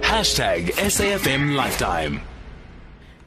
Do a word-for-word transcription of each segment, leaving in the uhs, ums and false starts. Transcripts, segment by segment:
Hashtag S A F M Lifetime.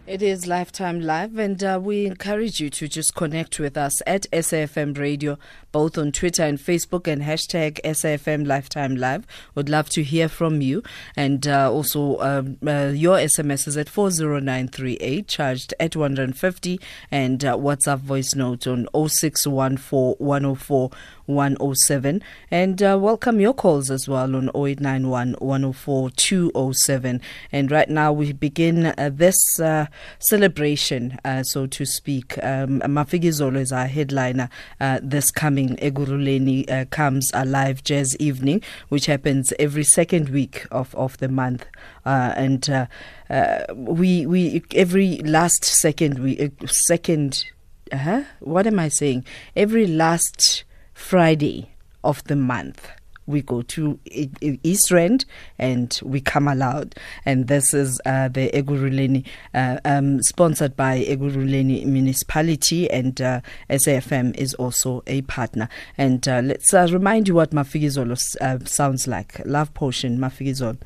It is Lifetime Live, and uh, we encourage you to just connect with us at S A F M Radio, both on Twitter and Facebook, and hashtag S A F M Lifetime Live. Would love to hear from you. And uh, also, um, uh, your S M S is at four zero nine three eight, charged at one hundred fifty, and uh, WhatsApp voice note on zero six one four one zero four one zero seven. And uh, welcome your calls as well on zero eight nine one one zero four two zero seven. And right now we begin uh, this uh, celebration, uh, so to speak. Um, Mafikizolo is our headliner uh, this coming Ekurhuleni uh, Comes Alive Jazz Evening, which happens every second week of, of the month. Uh, and uh, uh, we we every last second we second uh-huh, what am I saying? Every last Friday of the month, we go to East Rand and we come aloud. And this is uh, the Ekurhuleni, uh, um, sponsored by Ekurhuleni Municipality, and uh, S A F M is also a partner. And uh, let's uh, remind you what Mafikizolo uh, sounds like. Love Potion, Mafikizolo.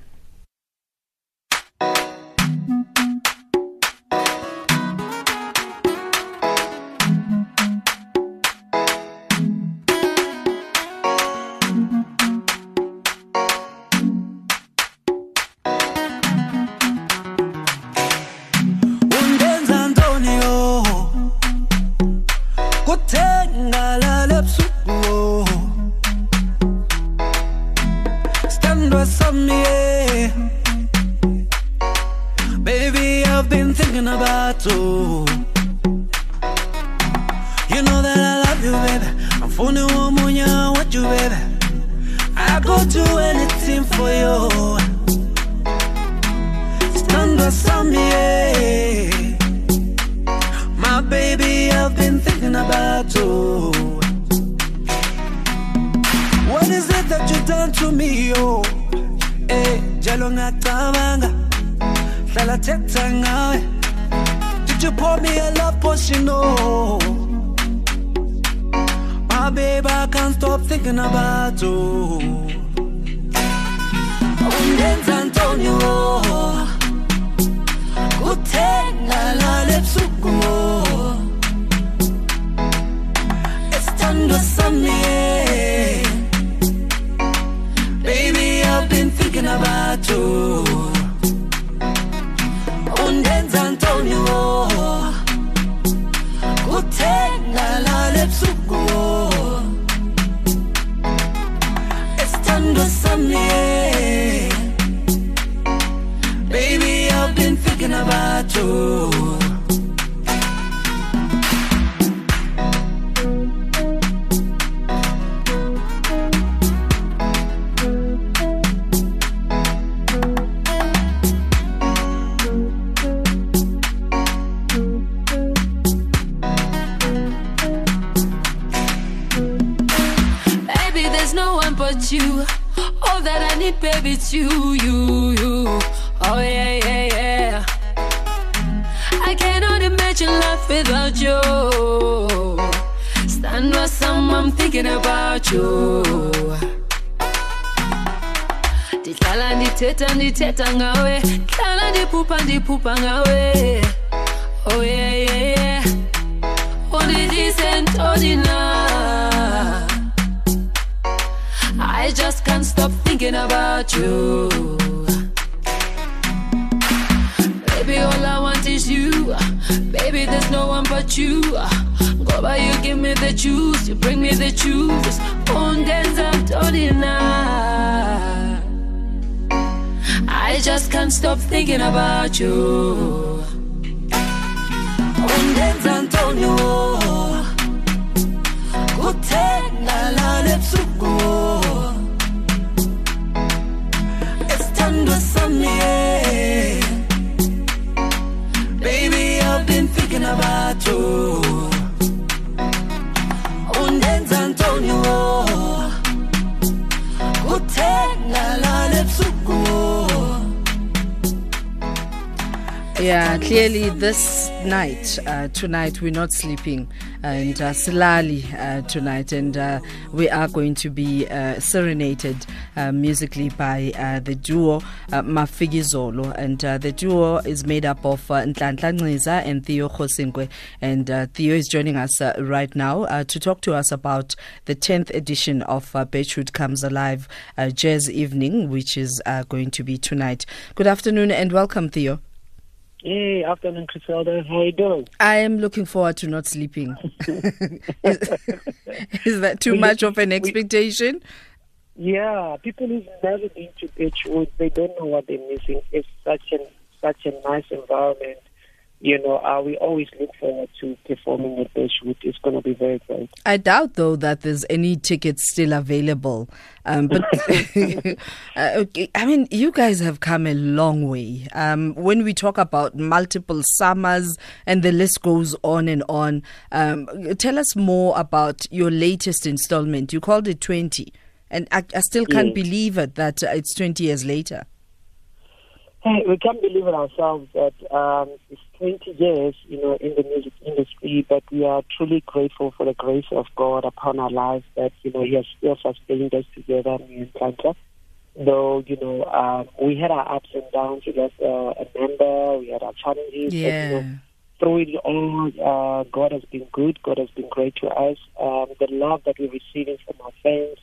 Yeah, clearly this night, uh, tonight we're not sleeping, and uh, Silali uh, tonight, and uh, we are going to be uh, serenaded uh, musically by uh, the duo uh, Mafikizolo, and uh, the duo is made up of uh, Nhlanhla Nciza and Theo Kgosinkwe, and uh, Theo is joining us uh, right now uh, to talk to us about the tenth edition of uh, Birchwood Comes Alive uh, Jazz Evening, which is uh, going to be tonight. Good afternoon and welcome, Theo. Hey, afternoon, Griselda. How are you doing? I am looking forward to not sleeping. is, is that too we, much of an expectation? We, yeah, people who've never been to Birchwood, they don't know what they're missing. It's such an such a nice environment. You know, uh, we always look forward to performing at Birchwood. It's going to be very great. I doubt, though, that there's any tickets still available. Um, but uh, okay. I mean, you guys have come a long way. Um, when we talk about multiple summers and the list goes on and on, um, tell us more about your latest installment. You called it twenty, and I, I still can't yeah. believe it that uh, it's twenty years later. Hey, we can't believe it ourselves that um, it's twenty years, you know, in the music industry, but we are truly grateful for the grace of God upon our lives that, you know, He has still sustained us together, me and Nhlanhla. Though, you know, um, we had our ups and downs, we lost uh, a member, we had our challenges. Yeah. But, you know, through it all, uh, God has been good, God has been great to us. Um, the love that we're receiving from our fans,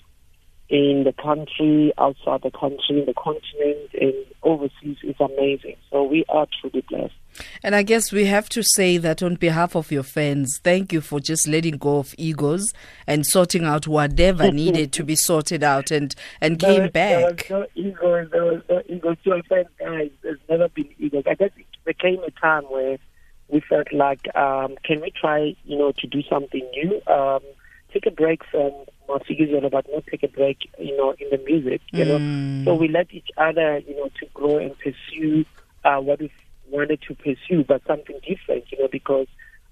in the country, outside the country, in the continent, and overseas is amazing. So we are truly blessed. And I guess we have to say that on behalf of your fans, thank you for just letting go of egos and sorting out whatever needed to be sorted out and, and there came was, back. There was no egos. There was no egos. To our fans, guys, there's never been egos. I guess there came a time where we felt like, um, can we try, you know, to do something new? Um, take a break from Mafikizolo, but not take a break, you know, in the music, you mm. know. So we let each other, you know, to grow and pursue uh, what we wanted to pursue, but something different, you know, because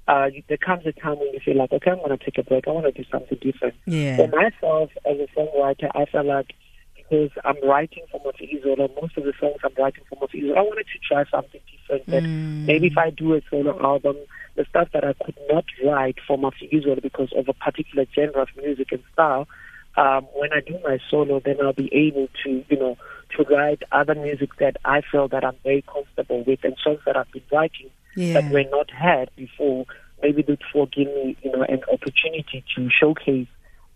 uh, there comes a time when you feel like, okay, I'm going to take a break. I want to do something different. Yeah. For myself, as a songwriter, I felt like because I'm writing for Mafikizolo, most of the songs I'm writing for Mafikizolo, I wanted to try something different. That mm. maybe if I do a solo album, the stuff that I could not write for Mafikizolo because of a particular genre of music and style, um, when I do my solo, then I'll be able to, you know, to write other music that I feel that I'm very comfortable with and songs that I've been writing yeah. that were not heard before. Maybe that will give me, you know, an opportunity to showcase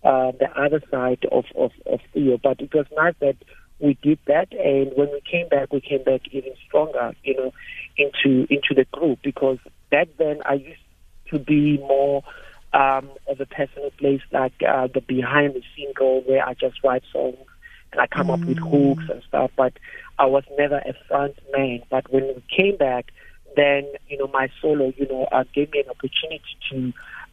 uh, the other side of, of, of Theo. But it was nice that we did that, and when we came back, we came back even stronger, you know, into into the group, because back then I used to be more um, of a personal place, like uh, the behind the scene girl where I just write songs and I come mm. up with hooks and stuff, but I was never a front man. But when we came back, then, you know, my solo, you know, uh, gave me an opportunity to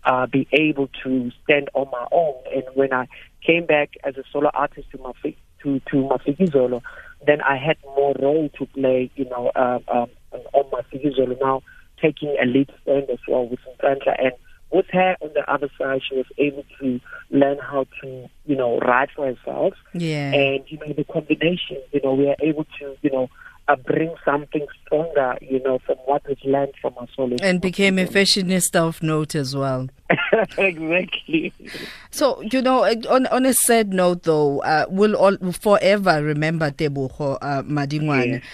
uh, be able to stand on my own. And when I came back as a solo artist to my feet, To, to Mafikizolo, then I had more role to play, you know, um, um, on Mafikizolo, now taking a lead stand as well with Nhlanhla. And with her on the other side, she was able to learn how to, you know, write for herself. Yeah. And, you know, the combination, you know, we are able to, you know, Uh, bring something stronger, you know, from what we've learned from our solo. And became a fashionista of note as well. Exactly. So, you know, on on a sad note, though, uh, we'll all forever remember Tebogo uh, Madingoane. Yeah.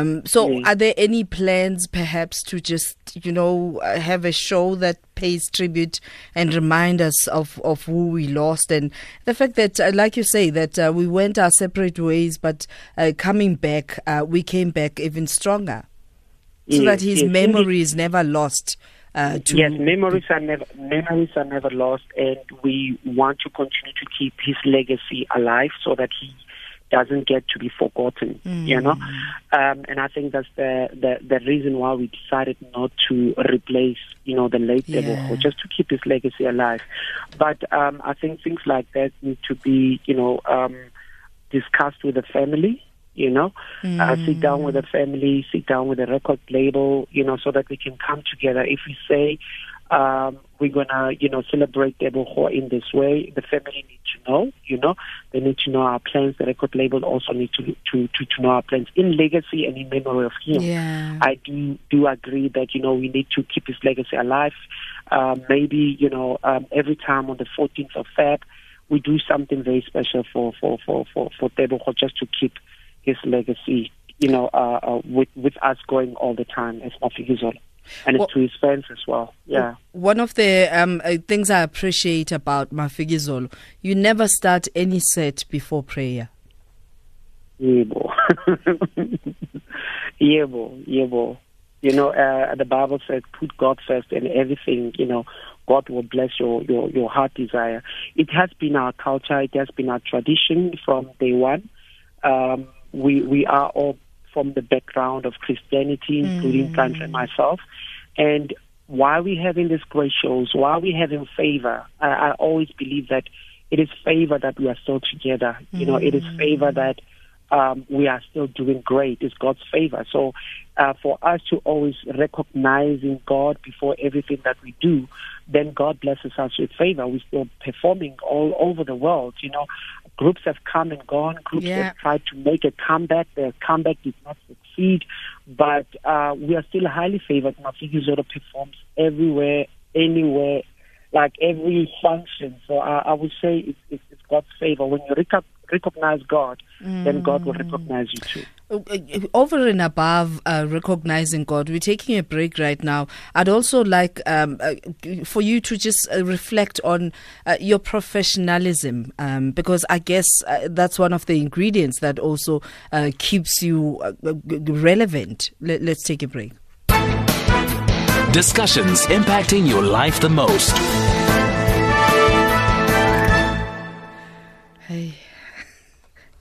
Um, so yeah. Are there any plans, perhaps, to just, you know, have a show that pays tribute and remind us of, of who we lost, and the fact that, uh, like you say, that uh, we went our separate ways, but uh, coming back, uh, we came back even stronger, so yes, that his yes. memory is never lost. Uh, to yes, memories are never memories are never lost, and we want to continue to keep his legacy alive so that he doesn't get to be forgotten, mm. you know. Um, and I think that's the, the, the reason why we decided not to replace, you know, the late yeah. Tebogo, just to keep his legacy alive. But um, I think things like that need to be, you know, um, discussed with the family, you know. Mm. Uh, sit down with the family, sit down with the record label, you know, so that we can come together. If we say Um, we're gonna, you know, celebrate Tebogo in this way. The family needs to know, you know, they need to know our plans. The record label also needs to, to to to know our plans in legacy and in memory of him. Yeah. I do do agree that, you know, we need to keep his legacy alive. Um, maybe, you know, um, every time on the fourteenth of February, we do something very special for for for for for Tebogo, just to keep his legacy, you know, uh, uh, with with us going all the time as Mafikizolo. And well, it's to his fans as well. Yeah. One of the um, things I appreciate about Mafikizolo, you never start any set before prayer. Yebo, yebo, yebo. You know, uh, the Bible says, "Put God first, and everything, you know, God will bless your, your your heart desire." It has been our culture. It has been our tradition from day one. Um, we we are all from the background of Christianity, including Nhlanhla and myself. And why we're having these great shows, why we're having favor, I, I always believe that it is favor that we are still together. Mm. You know, it is favor that um, we are still doing great. It's God's favor. So uh, for us to always recognizing God before everything that we do, then God blesses us with favor. We're still performing all over the world, you know. Groups have come and gone. Groups yeah. have tried to make a comeback. Their comeback did not succeed. But uh, we are still highly favored. Mafikizolo performs everywhere, anywhere, like every function. So I, I would say it's, it's, it's God's favor. When you rec- recognize God, mm. then God will recognize you too. Over and above uh, recognizing God, we're taking a break right now. I'd also like um, uh, for you to just uh, reflect on uh, your professionalism, um, because I guess uh, that's one of the ingredients that also uh, keeps you uh, relevant. Let, let's take a break. Discussions impacting your life the most. Hey.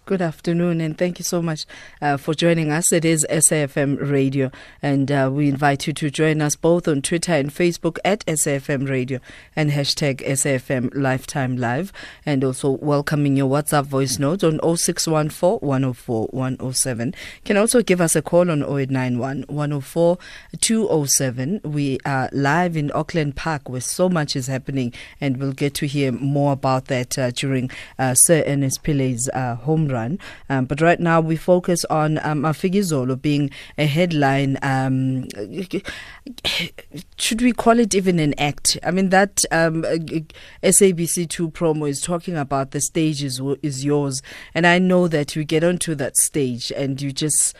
Good afternoon, and thank you so much uh, for joining us. It is S A F M Radio, and uh, we invite you to join us both on Twitter and Facebook at S A F M Radio and hashtag S A F M Lifetime Live, and also welcoming your WhatsApp voice note on oh six one four, one oh four, one oh seven. You can also give us a call on oh eight nine one, one oh four, two oh seven. We are live in Auckland Park where so much is happening, and we'll get to hear more about that uh, during uh, Sir Ernest Pele's uh, home run. Um, but right now we focus on Mafikizolo um, being a headline. Um, should we call it even an act? I mean, that um, S A B C two promo is talking about the stage is, is yours. And I know that you get onto that stage and you just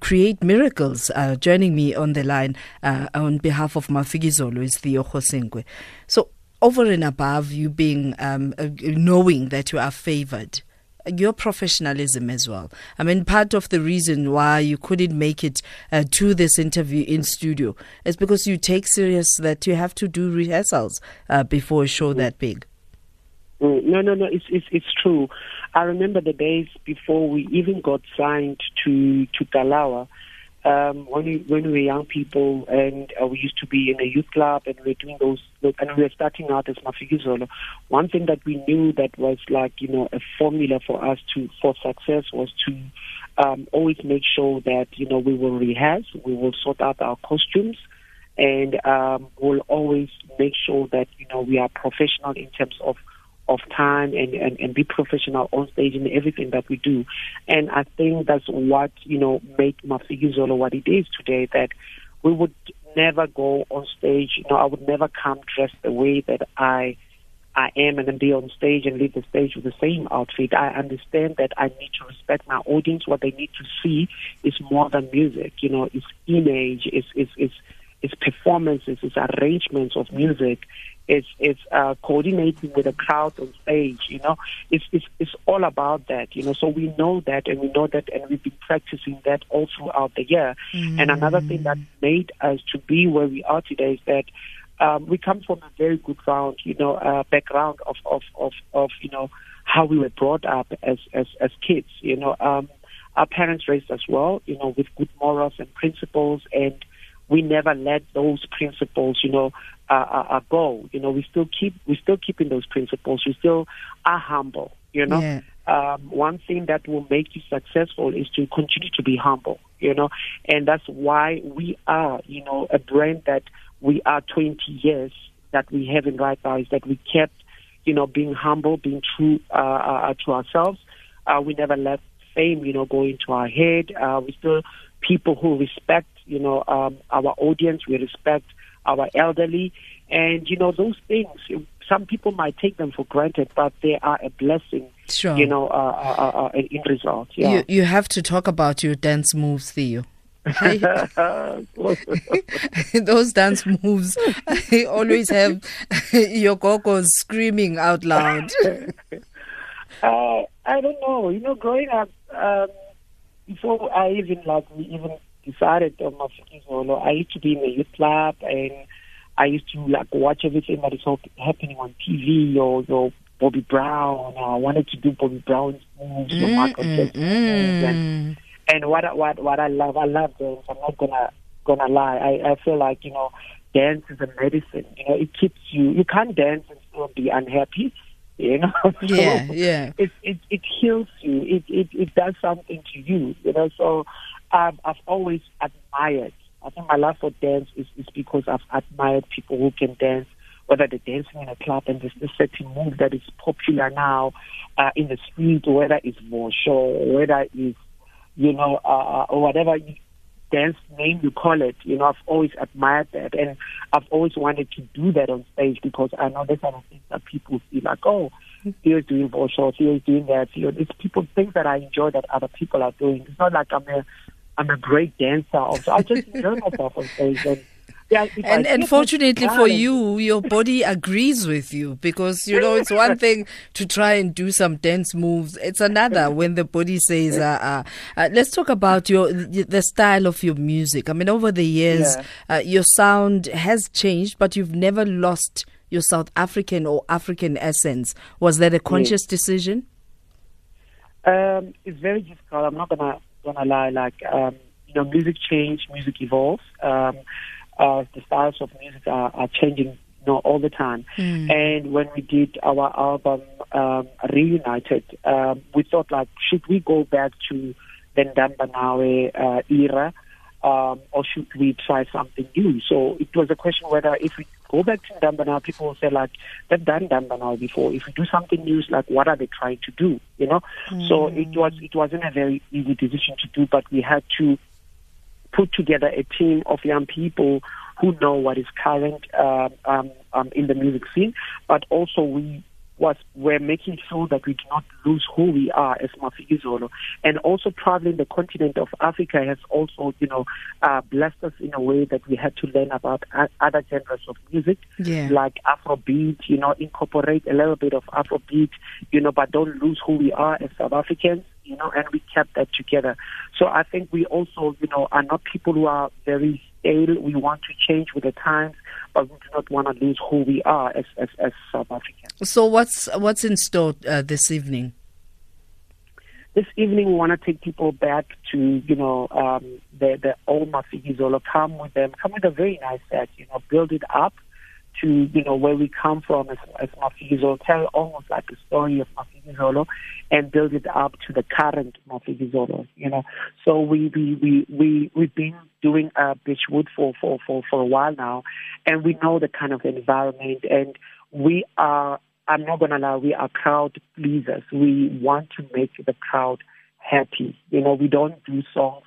create miracles. Uh, joining me on the line uh, on behalf of Mafikizolo is Theo Kgosinkwe. So over and above you being um, knowing that you are favoured, your professionalism as well. I mean, part of the reason why you couldn't make it uh, to this interview in studio is because you take serious that you have to do rehearsals uh, before a show that big. No, no, no, it's, it's it's true. I remember the days before we even got signed to, to Kalawa, um, when, we, when we were young people and uh, we used to be in a youth club and we were doing those, and we were starting out as Mafikizolo. One thing that we knew that was like, you know, a formula for us to, for success was to um, always make sure that, you know, we will rehearse, we will sort out our costumes, and um, we'll always make sure that, you know, we are professional in terms of of time and, and, and be professional on stage in everything that we do. And I think that's what, you know, made Mafikizolo what it is today, that we would never go on stage, you know, I would never come dressed the way that I I am and then be on stage and leave the stage with the same outfit. I understand that I need to respect my audience. What they need to see is more than music, you know, it's image, it's, it's, it's, it's performances, it's arrangements of music, It's it's uh, coordinating with a crowd on stage, you know. It's, it's it's all about that, you know. So we know that, and we know that, and we've been practicing that all throughout the year. Mm. And another thing that made us to be where we are today is that um, we come from a very good round, you know, uh, background of, of of of you know how we were brought up as as as kids. You know, um, our parents raised us well, you know, with good morals and principles, and we never let those principles, you know, uh, uh, go. You know, we still keep, we still keeping those principles. We still are humble. You know, yeah. um, one thing that will make you successful is to continue to be humble. You know, and that's why we are, you know, a brand that we are twenty years that we have in right now is that we kept, you know, being humble, being true uh, uh, to ourselves. Uh, we never let fame, you know, go into our head. Uh, we still people who respect, you know, um, our audience. We respect our elderly. And, you know, those things, some people might take them for granted, but they are a blessing, sure. you know, uh, uh, uh, in result. Yeah. You, you have to talk about your dance moves, Theo. Those dance moves, I always have your gogos screaming out loud. uh, I don't know. You know, growing up, um, before I even like even decided on Mafikizolo, I used to be in a youth club, and I used to like watch everything that is happening on T V, or, or Bobby Brown. I wanted to do Bobby Brown's moves, mm, or Michael Jackson's moves, and And what I, what what I love, I love dance. I'm not gonna gonna lie. I, I feel like, you know, dance is a medicine. You know, it keeps you. You can't dance and still be unhappy. You know. Yeah, so yeah. It it it heals you. It it it does something to you. You know. So I've I've always admired. I think my love for dance is, is because I've admired people who can dance. Whether they're dancing in a club and there's a certain move that is popular now uh, in the street, or whether it's Vosho, whether it's you know, uh, or whatever dance name you call it, you know, I've always admired that. And I've always wanted to do that on stage because I know that's one of the things that people feel like, oh, Theo's doing Vosho, Theo's doing that. Theo. It's people, things that I enjoy that other people are doing. It's not like I'm a, I'm a great dancer. Also. I just enjoy myself on stage. And, yeah, and, and fortunately for you, your body agrees with you because, you know, it's one thing to try and do some dance moves. It's another when the body says, uh, uh, uh, let's talk about your the style of your music. I mean, over the years, yeah. uh, your sound has changed, but you've never lost your South African or African essence. Was that a conscious yeah. decision? Um, it's very difficult. I'm not going to lie. Like, um, you know, music changes, music evolves. Um Uh, the styles of music are, are changing, you know, all the time. Mm. And when we did our album um, Reunited, um, we thought, like, should we go back to the Ndambanawe uh, era, um, or should we try something new? So it was a question whether if we go back to Ndambanawe, people will say, like, they've done Ndambanawe before. If we do something new, like, what are they trying to do? You know. Mm. So it was it wasn't a very easy decision to do, but we had to put together a team of young people who know what is current uh, um, um, in the music scene, but also we was we're making sure that we do not lose who we are as Mafikizolo. And also traveling the continent of Africa has also, you know, uh, blessed us in a way that we had to learn about other genres of music, yeah. like Afrobeat, you know, incorporate a little bit of Afrobeat, you know, but don't lose who we are as South Africans. You know, and we kept that together. So I think we also, you know, are not people who are very stale. We want to change with the times, but we do not want to lose who we are as as, as South Africans. So what's what's in store uh, this evening? This evening, we want to take people back to, you know, um, the the old Mafikizolo. Come with them. Come with a very nice set. You know, build it up to, you know, where we come from as, as Mafikizolo, tell almost like a story of Mafikizolo and build it up to the current Mafikizolo, you know. So we, we, we, we, we've been doing uh, Birchwood for, for, for, for a while now, and we know the kind of environment, and we are, I'm not going to lie, we are crowd pleasers. We want to make the crowd happy. You know, we don't do songs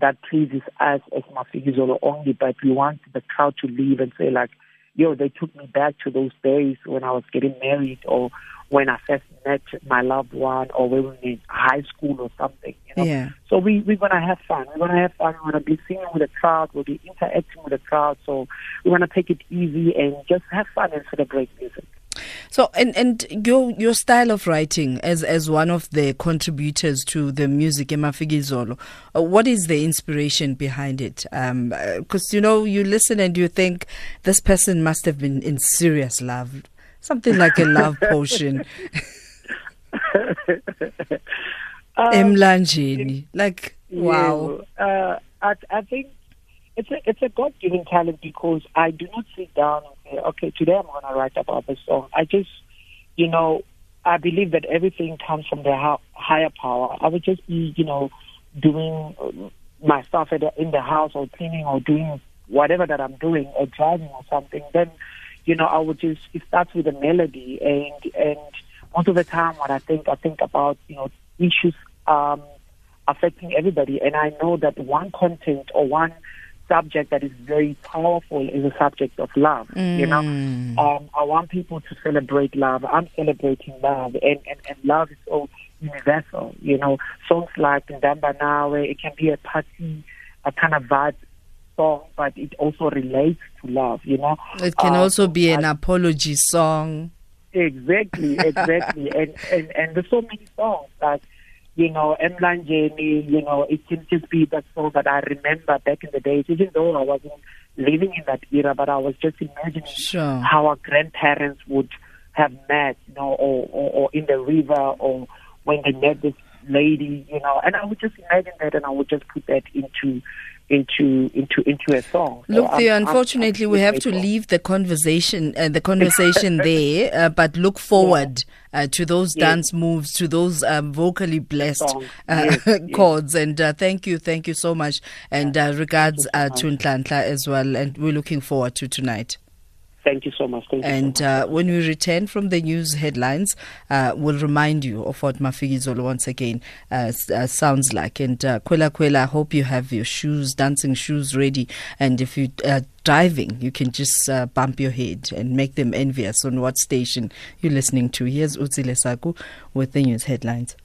that pleases us as Mafikizolo only, but we want the crowd to leave and say, like, yo, they took me back to those days when I was getting married, or when I first met my loved one, or when we were in high school or something. You know? Yeah. So we, we're going to have fun. We're going to have fun. We're going to be singing with the crowd. We'll be interacting with the crowd. So we want to take it easy and just have fun and celebrate music. So, and, and your your style of writing as, as one of the contributors to the music in Mafikizolo, what is the inspiration behind it? Um, because, you know, you listen and you think this person must have been in serious love, something like a love potion. Emlanjeni, um, like, wow. Yeah, uh, I, I think It's a, it's a God-given talent because I do not sit down and say, okay, today I'm going to write about this song. I just, you know, I believe that everything comes from the ha- higher power. I would just be, you know, doing my stuff at the, in the house or cleaning or doing whatever that I'm doing or driving or something, then, you know, I would just, it starts with a melody. And, and most of the time when I think, I think about, you know, issues um, affecting everybody. And I know that one content or one subject that is very powerful is a subject of love, mm. you know. Um, I want people to celebrate love. I'm celebrating love. And, and, and love is so universal, you know. Songs like Ndambanawe, it can be a party, a kind of vibe song, but it also relates to love, you know. It can um, also be an I, apology song. Exactly, exactly. and, and and there's so many songs that, you know, Nhlanhla Nciza, you know, it can just be that song that I remember back in the days, even though I wasn't living in that era, but I was just imagining sure. how our grandparents would have met, you know, or, or, or in the river, or when they met this lady, you know, and I would just imagine that, and I would just put that into into into into a song. So look, Theo, unfortunately, I'm, I'm we have to leave the conversation uh, the conversation there, uh, but look forward uh, to those yes. dance moves, to those um, vocally blessed uh, yes, chords. Yes. And uh, thank you, thank you so much. And uh, regards uh, to Nhlanhla as well. And we're looking forward to tonight. Thank you so much. Thank you and so much. Uh, when we return from the news headlines, uh, we'll remind you of what Mafikizolo once again uh, uh, sounds like. And uh, Kwela Kwela, I hope you have your shoes, dancing shoes ready. And if you uh, driving, you can just uh, bump your head and make them envious on what station you're listening to. Here's Utsile Saku with the news headlines.